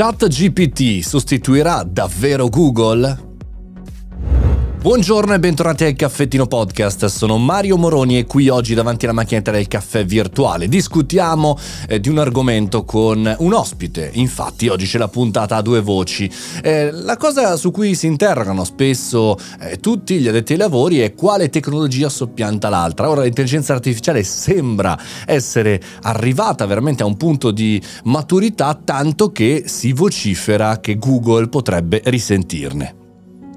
ChatGPT sostituirà davvero Google? Buongiorno e bentornati al Caffettino Podcast, sono Mario Moroni e qui oggi davanti alla macchinetta del caffè virtuale discutiamo di un argomento con un ospite. Infatti oggi c'è la puntata a due voci. La cosa su cui si interrogano spesso tutti gli addetti ai lavori è quale tecnologia soppianta l'altra. Ora l'intelligenza artificiale sembra essere arrivata veramente a un punto di maturità, tanto che si vocifera che Google potrebbe risentirne.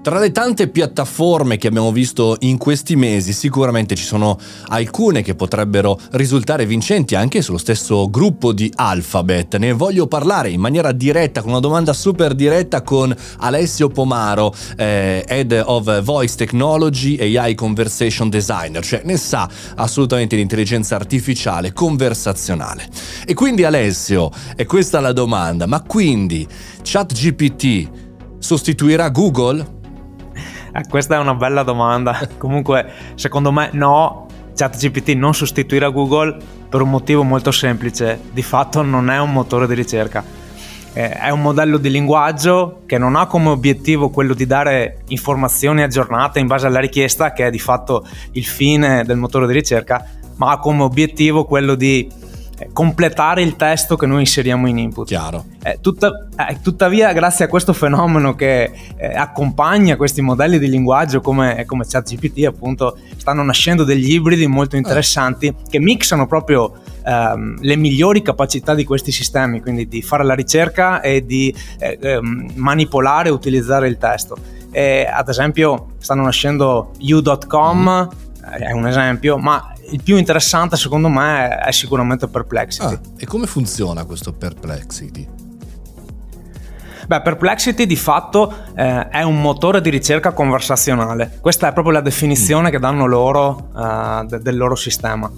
Tra le tante piattaforme che abbiamo visto in questi mesi, sicuramente ci sono alcune che potrebbero risultare vincenti anche sullo stesso gruppo di Alphabet. Ne voglio parlare in maniera diretta, con una domanda super diretta, con Alessio Pomaro, Head of Voice Technology AI Conversation Designer, cioè ne sa assolutamente di intelligenza artificiale conversazionale. E quindi Alessio, è questa la domanda, ma quindi ChatGPT sostituirà Google? Questa è una bella domanda. Comunque, secondo me no, ChatGPT non sostituirà Google per un motivo molto semplice. Di fatto non è un motore di ricerca. È un modello di linguaggio che non ha come obiettivo quello di dare informazioni aggiornate in base alla richiesta, che è di fatto il fine del motore di ricerca, ma ha come obiettivo quello di completare il testo che noi inseriamo in input. Chiaro. Tuttavia, grazie a questo fenomeno che accompagna questi modelli di linguaggio come ChatGPT, appunto, stanno nascendo degli ibridi molto interessanti che mixano proprio le migliori capacità di questi sistemi, quindi di fare la ricerca e di manipolare e utilizzare il testo. Ad esempio stanno nascendo You.com, è un esempio, ma il più interessante secondo me è sicuramente Perplexity. E come funziona questo Perplexity? Beh, Perplexity di fatto è un motore di ricerca conversazionale. Questa è proprio la definizione che danno loro del loro sistema.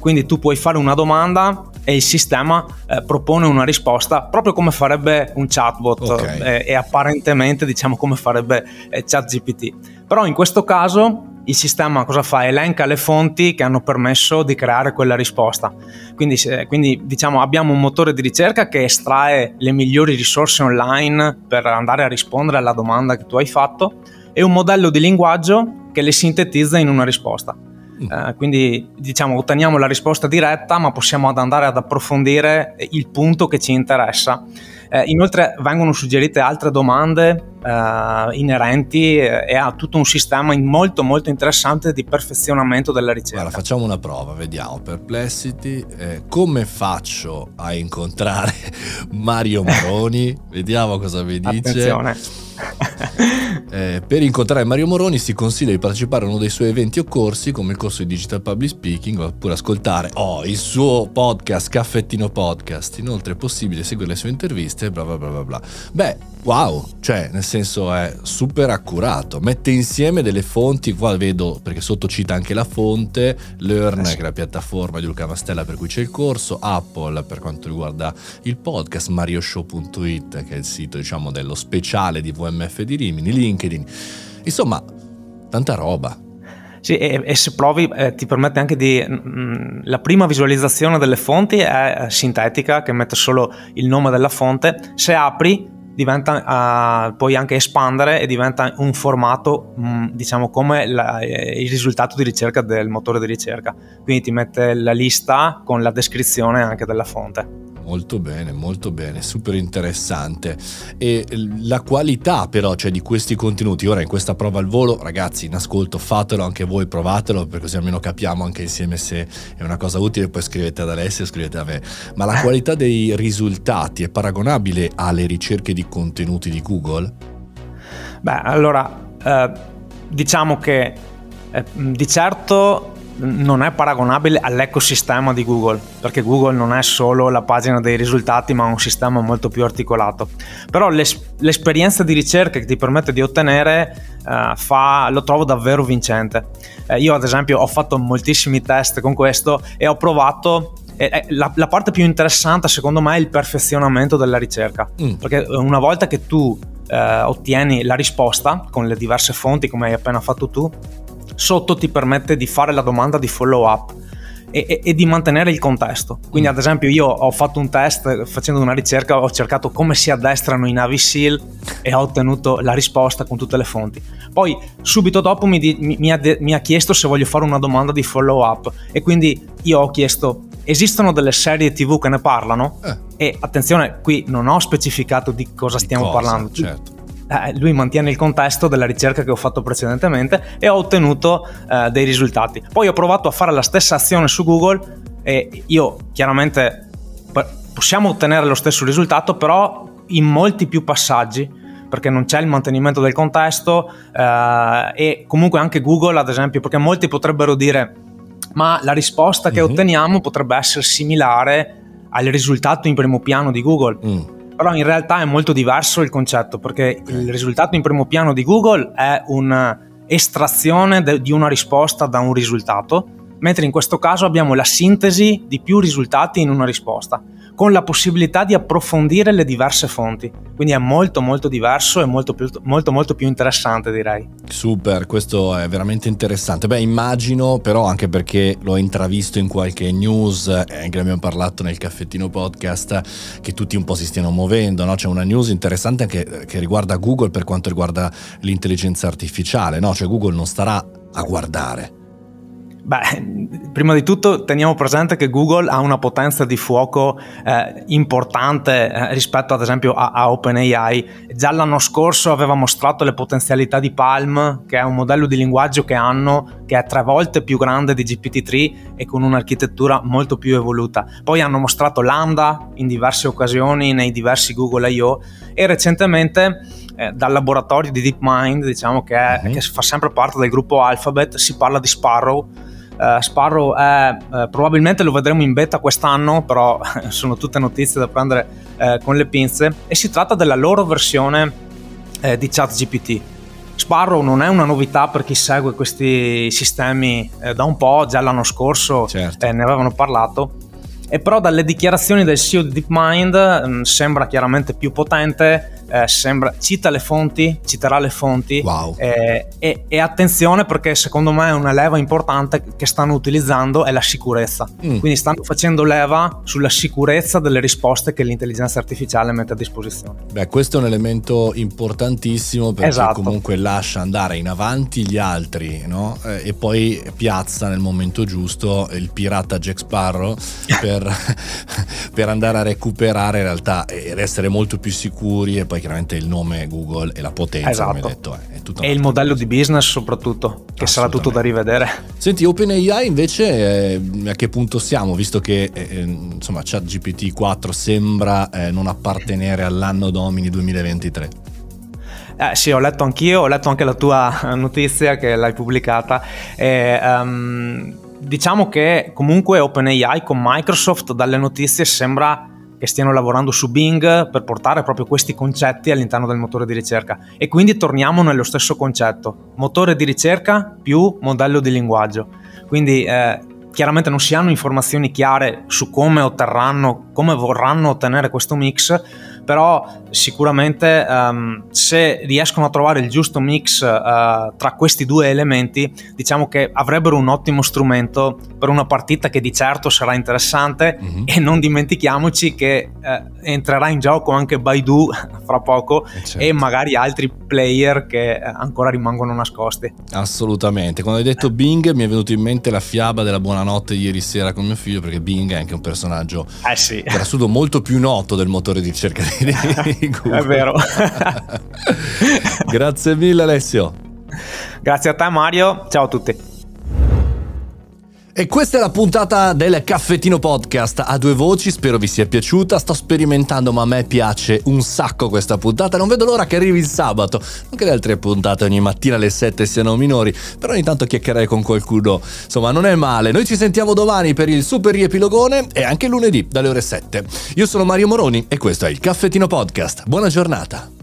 Quindi tu puoi fare una domanda e il sistema propone una risposta, proprio come farebbe un chatbot, e apparentemente diciamo come farebbe ChatGPT. Però in questo caso il sistema cosa fa? Elenca le fonti che hanno permesso di creare quella risposta. Quindi diciamo abbiamo un motore di ricerca che estrae le migliori risorse online per andare a rispondere alla domanda che tu hai fatto e un modello di linguaggio che le sintetizza in una risposta. Quindi diciamo otteniamo la risposta diretta, ma possiamo andare ad approfondire il punto che ci interessa. Inoltre vengono suggerite altre domande inerenti e ha tutto un sistema molto molto interessante di perfezionamento della ricerca. Allora, facciamo una prova, vediamo. Perplexity, come faccio a incontrare Mario Moroni? Vediamo cosa mi dice. Attenzione. Per incontrare Mario Moroni si consiglia di partecipare a uno dei suoi eventi o corsi, come il corso di Digital Public Speaking, oppure ascoltare il suo podcast Caffettino Podcast. Inoltre è possibile seguire le sue interviste, bla bla bla bla bla. Beh, wow, cioè nel senso è super accurato, mette insieme delle fonti, qua vedo perché sotto cita anche la fonte Learn, che è la piattaforma di Luca Mastella per cui c'è il corso, Apple per quanto riguarda il podcast, MarioShow.it che è il sito diciamo dello speciale di VMF di Rimini, LinkedIn, insomma tanta roba. Sì, e se provi ti permette anche di la prima visualizzazione delle fonti è sintetica, che mette solo il nome della fonte. Se apri diventa puoi anche espandere e diventa un formato diciamo come il risultato di ricerca del motore di ricerca, quindi ti mette la lista con la descrizione anche della fonte. Molto bene, super interessante. E la qualità però, cioè, di questi contenuti, ora in questa prova al volo, ragazzi, in ascolto fatelo anche voi, provatelo, perché così almeno capiamo anche insieme se è una cosa utile, poi scrivete ad Alessio, scrivete a me. Ma la qualità dei risultati è paragonabile alle ricerche di contenuti di Google? Beh, allora, diciamo che di certo non è paragonabile all'ecosistema di Google, perché Google non è solo la pagina dei risultati, ma un sistema molto più articolato. Però l'esperienza di ricerca che ti permette di ottenere lo trovo davvero vincente. Io ad esempio ho fatto moltissimi test con questo e ho provato. La parte più interessante secondo me è il perfezionamento della ricerca, perché una volta che tu ottieni la risposta con le diverse fonti, come hai appena fatto tu, sotto ti permette di fare la domanda di follow up e di mantenere il contesto. Quindi ad esempio io ho fatto un test facendo una ricerca, ho cercato come si addestrano i Navy SEAL e ho ottenuto la risposta con tutte le fonti. Poi subito dopo mi ha chiesto se voglio fare una domanda di follow up, e quindi io ho chiesto: esistono delle serie TV che ne parlano? E attenzione, qui non ho specificato di cosa stiamo parlando. Certo. Lui mantiene il contesto della ricerca che ho fatto precedentemente e ho ottenuto dei risultati. Poi ho provato a fare la stessa azione su Google e io chiaramente possiamo ottenere lo stesso risultato, però in molti più passaggi, perché non c'è il mantenimento del contesto, e comunque anche Google, ad esempio, perché molti potrebbero dire: ma la risposta che otteniamo potrebbe essere similare al risultato in primo piano di Google. Però in realtà è molto diverso il concetto, perché il risultato in primo piano di Google è un'estrazione di una risposta da un risultato, mentre in questo caso abbiamo la sintesi di più risultati in una risposta, con la possibilità di approfondire le diverse fonti. Quindi è molto molto diverso e molto più interessante, direi. Super, questo è veramente interessante. Beh, immagino, però, anche perché l'ho intravisto in qualche news, anche abbiamo parlato nel Caffettino Podcast, che tutti un po' si stiano muovendo, no? C'è una news interessante anche che riguarda Google per quanto riguarda l'intelligenza artificiale, no? Cioè Google non starà a guardare. Beh, prima di tutto teniamo presente che Google ha una potenza di fuoco importante rispetto ad esempio a OpenAI. Già l'anno scorso aveva mostrato le potenzialità di Palm, che è un modello di linguaggio che hanno, che è 3 volte più grande di GPT-3 e con un'architettura molto più evoluta. Poi hanno mostrato Lambda in diverse occasioni nei diversi Google I.O. e recentemente dal laboratorio di DeepMind, diciamo che fa sempre parte del gruppo Alphabet, si parla di Sparrow. Sparrow è, probabilmente lo vedremo in beta quest'anno, però sono tutte notizie da prendere con le pinze, e si tratta della loro versione di ChatGPT. Sparrow non è una novità per chi segue questi sistemi da un po', già l'anno scorso ne avevano parlato, e però dalle dichiarazioni del CEO di DeepMind sembra chiaramente più potente, citerà le fonti. Wow. E attenzione, perché secondo me una leva importante che stanno utilizzando è la sicurezza. Quindi stanno facendo leva sulla sicurezza delle risposte che l'intelligenza artificiale mette a disposizione. Beh, questo è un elemento importantissimo, perché comunque lascia andare in avanti gli altri, no? E poi piazza nel momento giusto il pirata Jack Sparrow per andare a recuperare in realtà ed essere molto più sicuri. E poi chiaramente il nome Google e la potenza, come hai detto, è il modello di business soprattutto, che sarà tutto da rivedere. Senti, OpenAI invece a che punto siamo, visto che insomma ChatGPT4 sembra non appartenere all'anno domini 2023? Sì, ho letto anche la tua notizia che l'hai pubblicata, e diciamo che comunque OpenAI con Microsoft, dalle notizie sembra che stiano lavorando su Bing per portare proprio questi concetti all'interno del motore di ricerca, e quindi torniamo nello stesso concetto: motore di ricerca più modello di linguaggio. Quindi chiaramente non si hanno informazioni chiare su come vorranno ottenere questo mix, però sicuramente se riescono a trovare il giusto mix tra questi due elementi, diciamo che avrebbero un ottimo strumento per una partita che di certo sarà interessante. E non dimentichiamoci che entrerà in gioco anche Baidu fra poco, e magari altri player che ancora rimangono nascosti. Assolutamente. Quando hai detto Bing mi è venuto in mente la fiaba della buonanotte ieri sera con mio figlio, perché Bing è anche un personaggio trasudo molto più noto del motore di ricerca di Google. È vero. Grazie mille Alessio. Grazie a te Mario, ciao a tutti. E questa è la puntata del Caffettino Podcast a 2 voci, spero vi sia piaciuta. Sto sperimentando, ma a me piace un sacco questa puntata, non vedo l'ora che arrivi il sabato. Non che le altre puntate ogni mattina alle 7 siano minori, però ogni tanto chiacchierare con qualcuno, insomma, non è male. Noi ci sentiamo domani per il super riepilogone, e anche lunedì dalle ore 7. Io sono Mario Moroni e questo è il Caffettino Podcast. Buona giornata.